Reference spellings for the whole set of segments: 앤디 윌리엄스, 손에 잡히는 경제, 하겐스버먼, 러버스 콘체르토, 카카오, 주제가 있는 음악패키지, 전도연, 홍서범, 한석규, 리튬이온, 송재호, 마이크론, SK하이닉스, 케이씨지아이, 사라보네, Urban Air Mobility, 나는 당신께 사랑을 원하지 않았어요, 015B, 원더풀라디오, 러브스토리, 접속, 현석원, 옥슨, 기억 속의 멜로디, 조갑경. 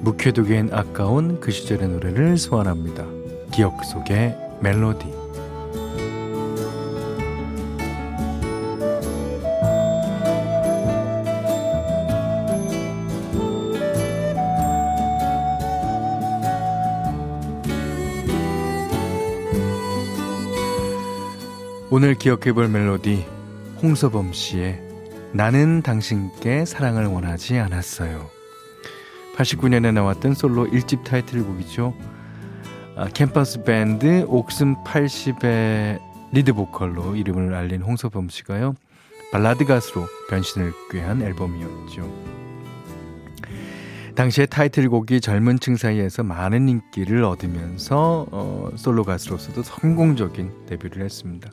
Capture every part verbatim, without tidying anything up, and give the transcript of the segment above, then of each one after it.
묵혀두기엔 아까운 그 시절의 노래를 소환합니다. 기억 속의 멜로디. 오늘 기억해볼 멜로디, 홍서범 씨의 나는 당신께 사랑을 원하지 않았어요. 팔십구 년에 나왔던 솔로 일 집 타이틀곡이죠. 아, 캠퍼스 밴드 옥슨 팔십의 리드 보컬로 이름을 알린 홍서범 씨가요, 발라드 가수로 변신을 꾀한 앨범이었죠. 당시에 타이틀곡이 젊은 층 사이에서 많은 인기를 얻으면서 어, 솔로 가수로서도 성공적인 데뷔를 했습니다.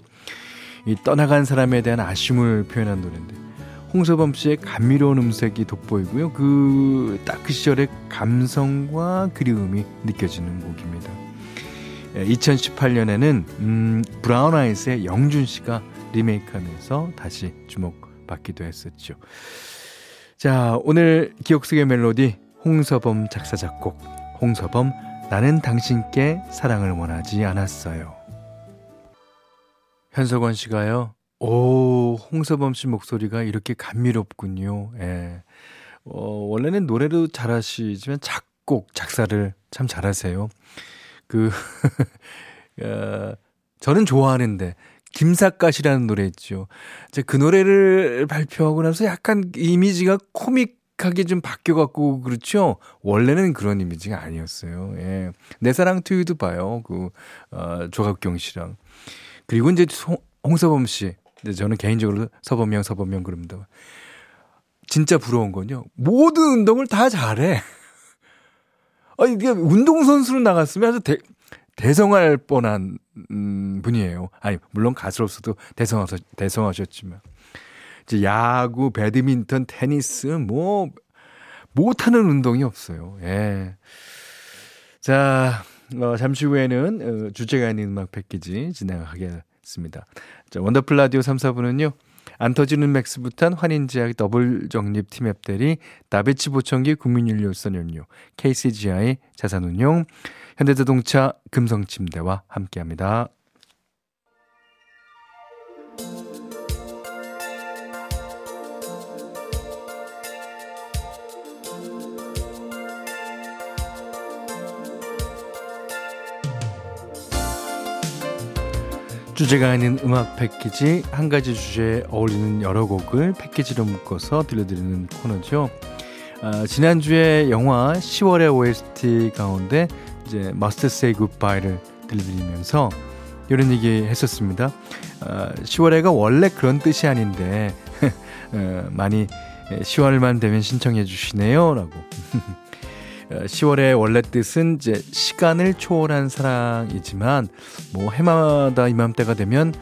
이 떠나간 사람에 대한 아쉬움을 표현한 노래인데, 홍서범 씨의 감미로운 음색이 돋보이고요. 그 딱 그 시절의 감성과 그리움이 느껴지는 곡입니다. 이천십팔 년에는 음, 브라운 아이즈의 영준 씨가 리메이크하면서 다시 주목받기도 했었죠. 자, 오늘 기억 속의 멜로디, 홍서범 작사 작곡, 홍서범 나는 당신께 사랑을 원하지 않았어요. 현석원 씨가요, 오, 홍서범 씨 목소리가 이렇게 감미롭군요. 예. 어, 원래는 노래도 잘하시지만 작곡, 작사를 참 잘하세요. 그, 어, 저는 좋아하는데, 김삿갓이라는 노래 있죠. 이제 그 노래를 발표하고 나서 약간 이미지가 코믹하게 좀 바뀌어갖고, 그렇죠? 원래는 그런 이미지가 아니었어요. 예. 내 사랑 투유도 봐요. 그, 어, 조갑경 씨랑. 그리고 이제 송, 홍서범 씨, 저는 개인적으로 서범이 형, 서범이 형 그럽니다. 진짜 부러운 건요, 모든 운동을 다 잘해. 아니, 이게 운동선수로 나갔으면 아주 대, 대성할 뻔한 음, 분이에요. 아니, 물론 가수로서도 대성하셔, 대성하셨지만. 이제 야구, 배드민턴, 테니스, 뭐, 못하는 운동이 없어요. 예. 자, 어, 잠시 후에는 어, 주제가 있는 음악 패키지 진행하게 습니다. 자, 원더풀 라디오 삼, 사 부는요. 안 터지는 맥스부탄, 환인제약, 더블 정립 티맵대리, 다베치 보청기, 국민연료선 연료, 케이씨지아이 자산운용, 현대자동차 금성침대와 함께합니다. 주제가 있는 음악 패키지, 한 가지 주제에 어울리는 여러 곡을 패키지로 묶어서 들려드리는 코너죠. 아, 지난주에 영화 시월의 오에스티 가운데 이제 Must Say Goodbye를 들려드리면서 이런 얘기 했었습니다. 아, 시월에가 원래 그런 뜻이 아닌데 많이 시월만 되면 신청해 주시네요 라고. 시월의 원래 뜻은 이제 시간을 초월한 사랑이지만, 뭐 해마다 이맘때가 되면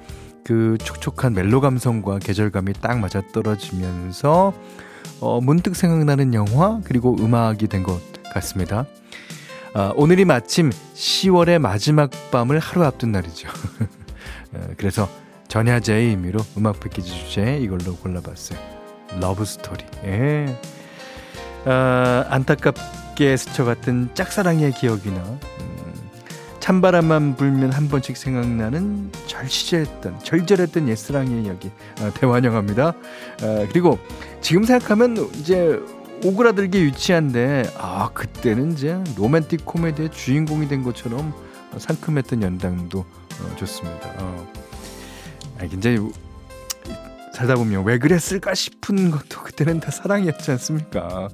그 촉촉한 멜로 감성과 계절감이 딱 맞아떨어지면서 어, 문득 생각나는 영화 그리고 음악이 된 것 같습니다. 아, 오늘이 마침 시월의 마지막 밤을 하루 앞둔 날이죠. 그래서 전야제의 의미로 음악 패키지 주제 이걸로 골라봤어요. 러브스토리. 예. 아, 안타깝 깊게 스쳐갔던 짝사랑의 기억이나 음, 찬바람만 불면 한 번씩 생각나는 절실했던 절절했던 옛사랑의 이야기 아, 대환영합니다. 아, 그리고 지금 생각하면 이제 오그라들기 유치한데, 아 그때는 이제 로맨틱 코미디의 주인공이 된 것처럼 상큼했던 연당도 어, 좋습니다. 어. 아, 굉장히 살다 보면 왜 그랬을까 싶은 것도 그때는 다 사랑이었지 않습니까?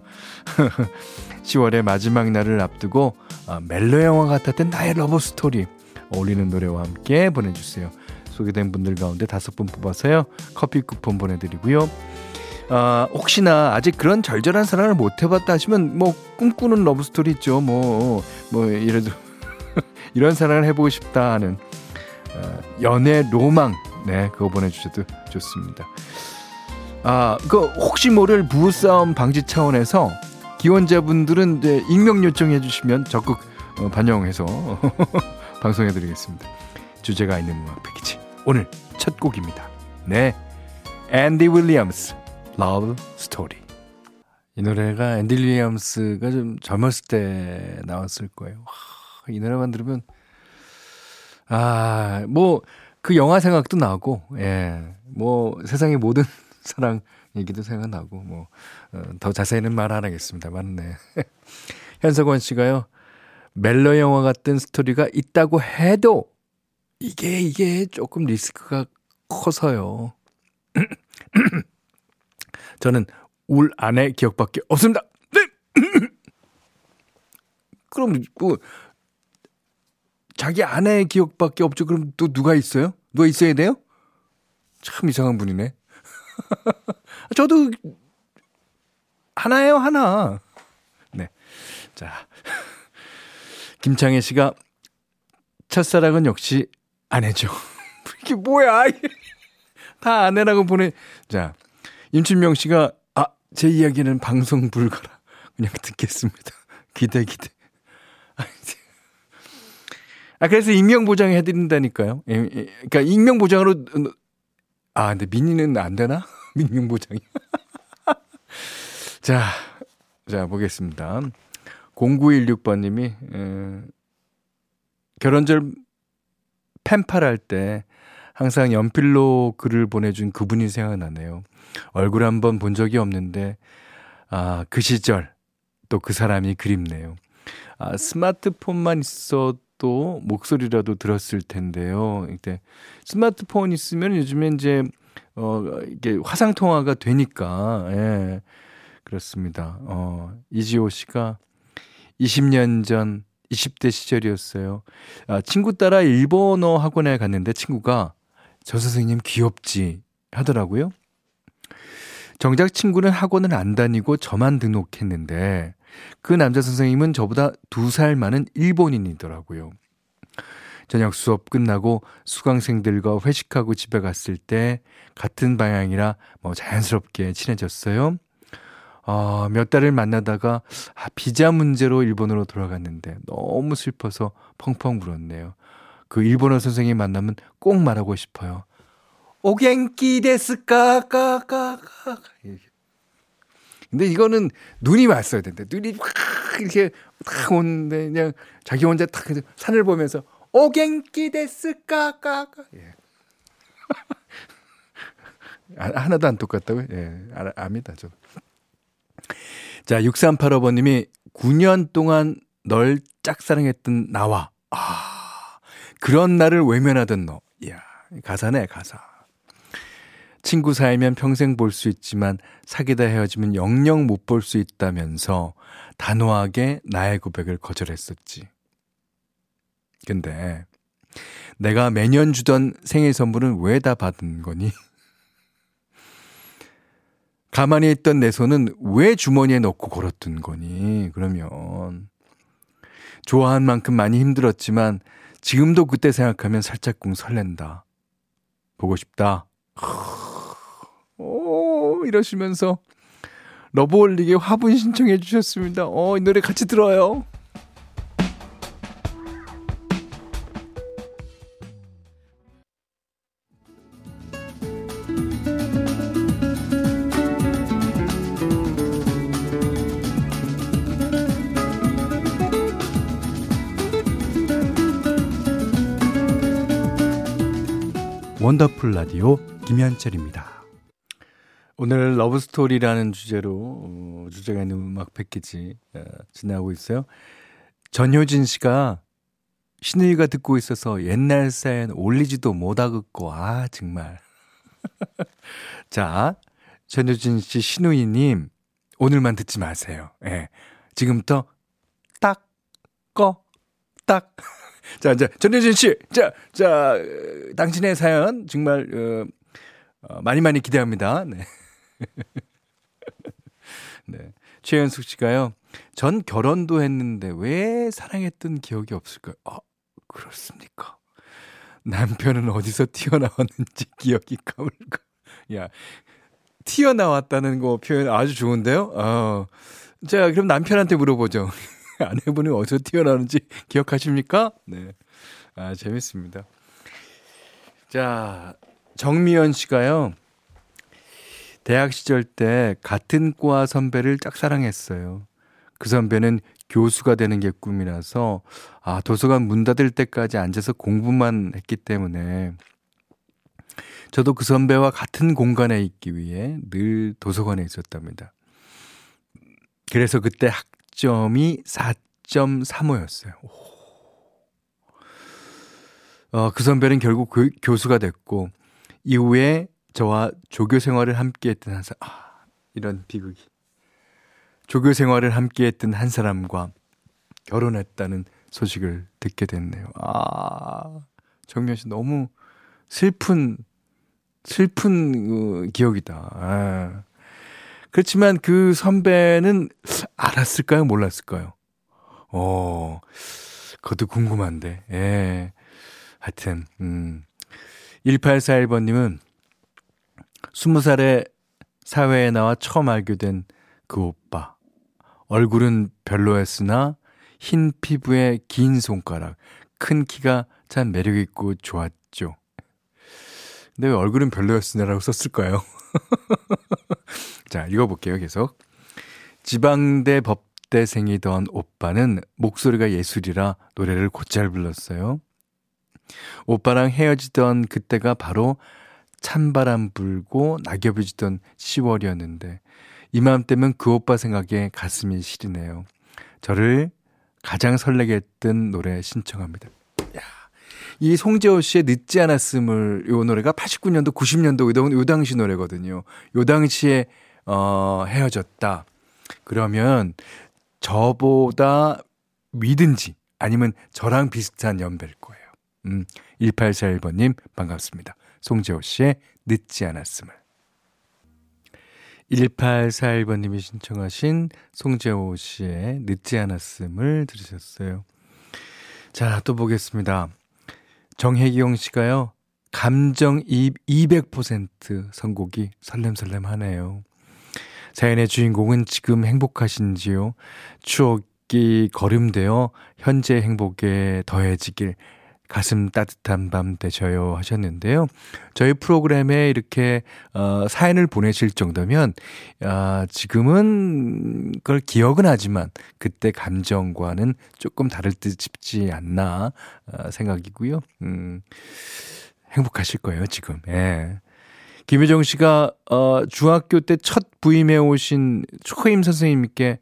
시월의 마지막 날을 앞두고 아, 멜로 영화 같았던 나의 러브스토리 어울리는 노래와 함께 보내주세요. 소개된 분들 가운데 다섯 분 뽑아서요 커피 쿠폰 보내드리고요. 아, 혹시나 아직 그런 절절한 사랑을 못 해봤다 하시면 뭐 꿈꾸는 러브스토리 있죠. 뭐, 뭐 이래도 이런 사랑을 해보고 싶다 하는 어, 연애 로망, 네, 그거 보내주셔도 좋습니다. 아, 그 혹시 모를 부부싸움 방지 차원에서 기원자분들은 이제 익명 요청해 주시면 적극 어, 반영해서 방송해드리겠습니다. 주제가 있는 음악 패키지 오늘 첫 곡입니다. 네, 앤디 윌리엄스 러브스토리. 이 노래가 앤디 윌리엄스가 좀 젊었을 때 나왔을 거예요. 와, 이 노래만 들으면 아, 뭐 그 영화 생각도 나고, 예, 뭐 세상의 모든 사랑 얘기도 생각나고, 뭐 더 자세히는 말 안 하겠습니다. 맞네. 현석원 씨가요, 멜로 영화 같은 스토리가 있다고 해도 이게 이게 조금 리스크가 커서요. 저는 울 안의 기억밖에 없습니다. 그럼 뭐 자기 아내의 기억밖에 없죠. 그럼 또 누가 있어요? 누가 있어야 돼요? 참 이상한 분이네. 저도 하나예요, 하나. 네, 자, 김창애 씨가 첫사랑은 역시 아내죠. 이게 뭐야? 다 아내라고 보내. 자, 임춘명 씨가 아, 제 이야기는 방송 불가라. 그냥 듣겠습니다. 기대 기대. 아, 그래서 익명보장 해드린다니까요. 그러니까 익명보장으로, 아, 근데 민이는 안 되나? 익명보장이. 자, 자, 보겠습니다. 공구일육 번님이, 에, 결혼절 펜팔할 때 항상 연필로 글을 보내준 그분이 생각나네요. 얼굴 한번 본 적이 없는데, 아, 그 시절, 또 그 사람이 그립네요. 아, 스마트폰만 있어도 또 목소리라도 들었을 텐데요. 이때 스마트폰 있으면 요즘에 이제 어 이게 화상 통화가 되니까, 예, 그렇습니다. 어, 이지호 씨가 이십 년 전 이십 대 시절이었어요. 아, 친구 따라 일본어 학원에 갔는데 친구가 저 선생님 귀엽지 하더라고요. 정작 친구는 학원을 안 다니고 저만 등록했는데 그 남자 선생님은 저보다 두 살 많은 일본인이더라고요. 저녁 수업 끝나고 수강생들과 회식하고 집에 갔을 때 같은 방향이라 뭐 자연스럽게 친해졌어요. 어, 몇 달을 만나다가 아, 비자 문제로 일본으로 돌아갔는데 너무 슬퍼서 펑펑 울었네요. 그 일본어 선생님 만나면 꼭 말하고 싶어요. 오겐키 데스까 까까까. 근데 이거는 눈이 왔어야 된대. 눈이 확 이렇게 탁 오는데 그냥 자기 혼자 탁 산을 보면서 오갱키 데스까 까까. 예. 하나도 안 똑같다고요? 예, 압니다, 저. 자, 육삼팔오 번님이 구 년 동안 널 짝사랑했던 나와, 아, 그런 나를 외면하던 너. 이야, 가사네, 가사. 친구 사이면 평생 볼 수 있지만 사귀다 헤어지면 영영 못 볼 수 있다면서 단호하게 나의 고백을 거절했었지. 근데 내가 매년 주던 생일 선물은 왜 다 받은 거니? 가만히 있던 내 손은 왜 주머니에 넣고 걸었던 거니? 그러면 좋아한 만큼 많이 힘들었지만 지금도 그때 생각하면 살짝쿵 설렌다. 보고 싶다. 오, 이러시면서 러브홀릭의 화분 신청해 주셨습니다. 어, 이 노래 같이 들어요. 원더풀 라디오 김현철입니다. 오늘 러브스토리라는 주제로 어, 주제가 있는 음악 패키지 어, 진행하고 있어요. 전효진 씨가 신의가 듣고 있어서 옛날 사연 올리지도 못하겠고, 아, 정말. 자, 전효진 씨, 신의님 오늘만 듣지 마세요. 예, 지금부터 딱, 꺼, 딱. 자, 자, 전효진 씨, 자, 자, 어, 당신의 사연 정말 어, 어, 많이 많이 기대합니다. 네. 네. 최현숙 씨가요. 전 결혼도 했는데 왜 사랑했던 기억이 없을까요? 아, 그렇습니까? 남편은 어디서 튀어나왔는지 기억이 가물가물. 야, 튀어나왔다는 거 표현 아주 좋은데요? 어. 자, 그럼 남편한테 물어보죠. 아내분이 어디서 튀어나오는지 기억하십니까? 네. 아, 재밌습니다. 자, 정미연 씨가요. 대학 시절 때 같은 과 선배를 짝사랑했어요. 그 선배는 교수가 되는 게 꿈이라서 아, 도서관 문 닫을 때까지 앉아서 공부만 했기 때문에 저도 그 선배와 같은 공간에 있기 위해 늘 도서관에 있었답니다. 그래서 그때 학점이 사 점 삼오였어요. 오. 어, 그 선배는 결국 교, 교수가 됐고 이후에 저와 조교 생활을 함께했던 한 사람, 아, 이런 비극이. 조교 생활을 함께했던 한 사람과 결혼했다는 소식을 듣게 됐네요. 아, 정미연 씨 너무 슬픈 슬픈 어, 기억이다. 아. 그렇지만 그 선배는 알았을까요? 몰랐을까요? 어, 그것도 궁금한데. 예. 하여튼 음. 일팔사일 번님은 스무 살에 사회에 나와 처음 알게 된 그 오빠. 얼굴은 별로였으나 흰 피부에 긴 손가락, 큰 키가 참 매력있고 좋았죠. 근데 왜 얼굴은 별로였으나라고 썼을까요? 자, 읽어볼게요, 계속. 지방대 법대생이던 오빠는 목소리가 예술이라 노래를 곧잘 불렀어요. 오빠랑 헤어지던 그때가 바로 찬바람 불고 낙엽이 지던 시월이었는데 이맘때면 그 오빠 생각에 가슴이 시리네요. 저를 가장 설레게 했던 노래 신청합니다. 야, 이 송재호 씨의 늦지 않았음을 이 노래가 팔십구 년도 구십 년도 요 당시 노래거든요. 요 당시에 어, 헤어졌다. 그러면 저보다 위든지 아니면 저랑 비슷한 연배일 거예요. 음, 일팔사일 번님 반갑습니다. 송재호 씨의 늦지 않았음을. 일팔사일 번님이 신청하신 송재호 씨의 늦지 않았음을 들으셨어요. 자, 또 보겠습니다. 정혜경 씨가요. 감정이입 이백 퍼센트 선곡이 설렘설렘하네요. 사연의 주인공은 지금 행복하신지요? 추억이 거름되어 현재 행복에 더해지길 가슴 따뜻한 밤 되셔요 하셨는데요. 저희 프로그램에 이렇게 어, 사연을 보내실 정도면 어, 지금은 그걸 기억은 하지만 그때 감정과는 조금 다를 듯 싶지 않나 어, 생각이고요. 음, 행복하실 거예요 지금. 예. 김효정 씨가 어, 중학교 때 첫 부임해 오신 초임 선생님께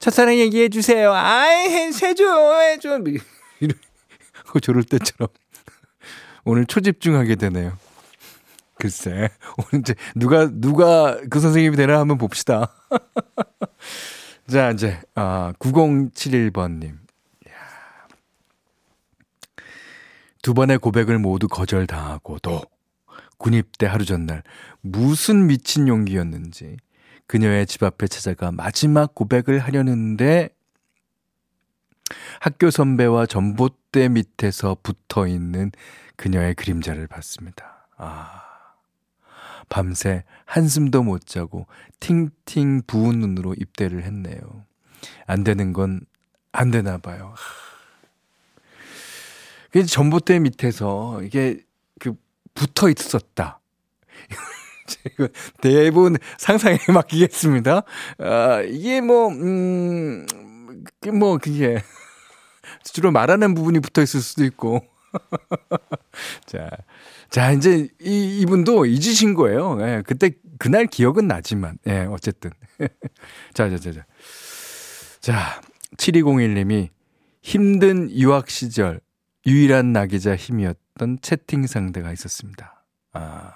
첫사랑 얘기해 주세요. 아이 해줘 해줘 저럴 때처럼 오늘 초집중하게 되네요. 글쎄 오늘 이제 누가 누가 그 선생님이 되나 한번 봅시다. 자 이제 아, 구공칠일 번님 두 번의 고백을 모두 거절당하고도 군입대 하루 전날 무슨 미친 용기였는지 그녀의 집 앞에 찾아가 마지막 고백을 하려는데 학교 선배와 전봇대 밑에서 붙어있는 그녀의 그림자를 봤습니다. 아, 밤새 한숨도 못 자고 팅팅 부은 눈으로 입대를 했네요. 안 되는 건 안 되나 봐요. 그 전봇대 밑에서 이게 그 붙어있었다. 대부분 상상에 맡기겠습니다. 아, 이게 뭐 음. 뭐 그게 주로 말하는 부분이 붙어 있을 수도 있고. 자, 자 이제 이 이분도 잊으신 거예요. 예, 그때 그날 기억은 나지만, 예, 어쨌든. 자자자자. 자, 자, 자. 자, 칠이공일 님이 힘든 유학 시절 유일한 낙이자 힘이었던 채팅 상대가 있었습니다. 아,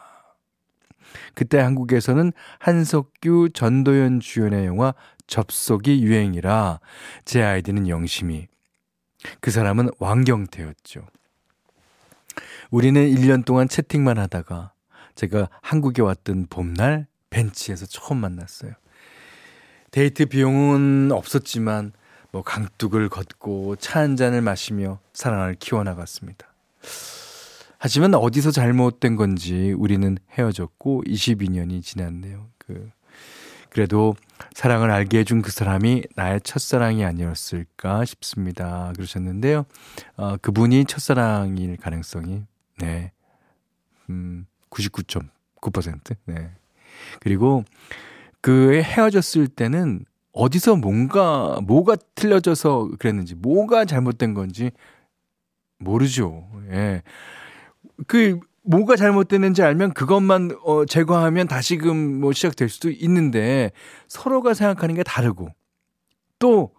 그때 한국에서는 한석규, 전도연 주연의 영화. 접속이 유행이라 제 아이디는 영심이 그 사람은 왕경태였죠. 우리는 일 년 동안 채팅만 하다가 제가 한국에 왔던 봄날 벤치에서 처음 만났어요. 데이트 비용은 없었지만 뭐 강둑을 걷고 차 한 잔을 마시며 사랑을 키워나갔습니다. 하지만 어디서 잘못된 건지 우리는 헤어졌고 이십이 년이 지났네요. 그, 그래도 사랑을 알게 해준 그 사람이 나의 첫사랑이 아니었을까 싶습니다. 그러셨는데요. 어, 그분이 첫사랑일 가능성이 네, 음, 구십구 점 구 퍼센트. 네. 그리고 그 헤어졌을 때는 어디서 뭔가 뭐가 틀려져서 그랬는지 뭐가 잘못된 건지 모르죠. 예. 그 뭐가 잘못됐는지 알면 그것만 어, 제거하면 다시금 뭐 시작될 수도 있는데 서로가 생각하는 게 다르고 또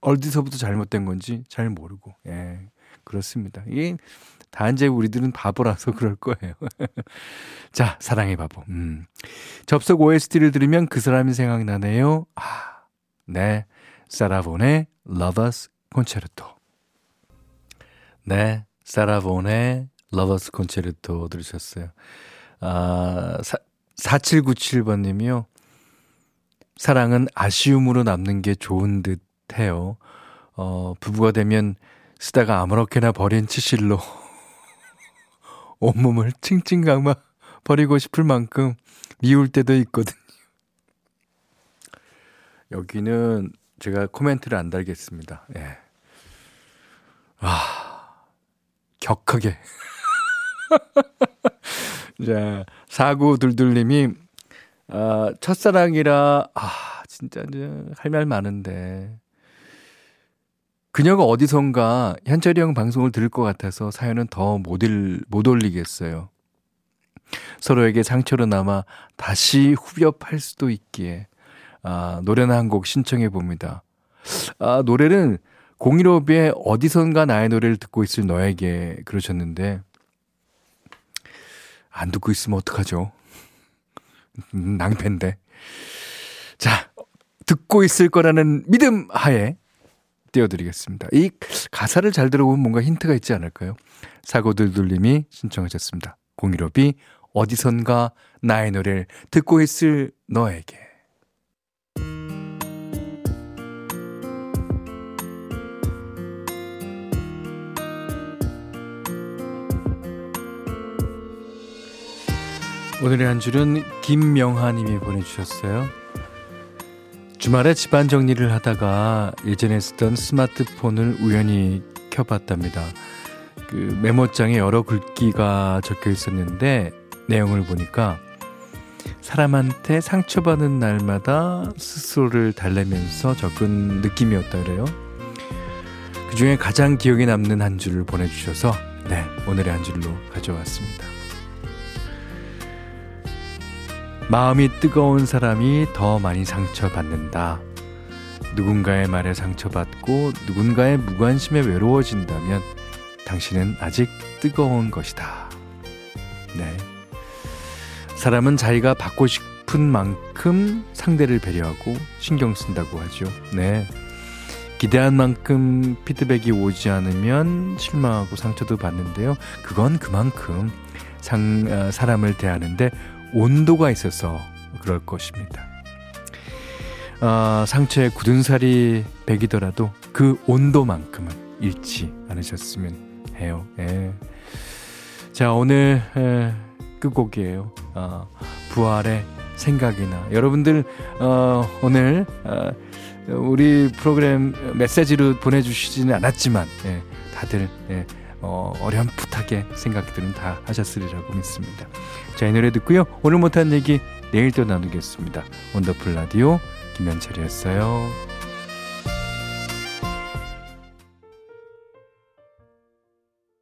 어디서부터 잘못된 건지 잘 모르고 예. 그렇습니다. 이게 단지 우리들은 바보라서 그럴 거예요. 자, 사랑의 바보. 음. 접속 오에스티를 들으면 그 사람이 생각나네요. 아, 네, 사라보네 러버스 콘체르토. 네, 사라보네 러버스 콘체르토 들으셨어요. 아, 사, 사칠구칠 번님이요. 사랑은 아쉬움으로 남는 게 좋은 듯해요. 어, 부부가 되면 쓰다가 아무렇게나 버린 치실로 온몸을 칭칭 감아 버리고 싶을 만큼 미울 때도 있거든요. 여기는 제가 코멘트를 안 달겠습니다. 예. 아, 격하게. 자, 사구둘둘님이 아, 첫사랑이라 아, 진짜 이제 할 말 많은데 그녀가 어디선가 현철이 형 방송을 들을 것 같아서 사연은 더 못 못 올리겠어요. 서로에게 상처로 남아 다시 후벼팔 수도 있기에 아, 노래나 한 곡 신청해 봅니다. 아, 노래는 공일오비의 어디선가 나의 노래를 듣고 있을 너에게 그러셨는데 안 듣고 있으면 어떡하죠? 낭패인데. 자, 듣고 있을 거라는 믿음 하에 띄워드리겠습니다. 이 가사를 잘 들어보면 뭔가 힌트가 있지 않을까요? 사고들둘님이 신청하셨습니다. 공일오비 어디선가 나의 노래를 듣고 있을 너에게. 오늘의 한 줄은 김명하님이 보내주셨어요. 주말에 집안 정리를 하다가 예전에 쓰던 스마트폰을 우연히 켜봤답니다. 그 메모장에 여러 글귀가 적혀 있었는데 내용을 보니까 사람한테 상처받는 날마다 스스로를 달래면서 적은 느낌이었다 그래요. 그중에 가장 기억에 남는 한 줄을 보내주셔서 네, 오늘의 한 줄로 가져왔습니다. 마음이 뜨거운 사람이 더 많이 상처받는다. 누군가의 말에 상처받고 누군가의 무관심에 외로워진다면 당신은 아직 뜨거운 것이다. 네. 사람은 자기가 받고 싶은 만큼 상대를 배려하고 신경 쓴다고 하죠. 네. 기대한 만큼 피드백이 오지 않으면 실망하고 상처도 받는데요. 그건 그만큼 상, 사람을 대하는데 온도가 있어서 그럴 것입니다. 아, 상처에 굳은 살이 배기더라도 그 온도만큼은 잃지 않으셨으면 해요. 예. 자, 오늘 예, 끝곡이에요. 아, 부활의 생각이나 여러분들 어, 오늘 어, 우리 프로그램 메시지로 보내주시지는 않았지만 예, 다들 예, 어, 어렴풋하게 생각들은 다 하셨으리라고 믿습니다. 자, 이 노래 듣고요. 오늘 못한 얘기 내일 또 나누겠습니다. 원더풀 라디오 김현철이었어요.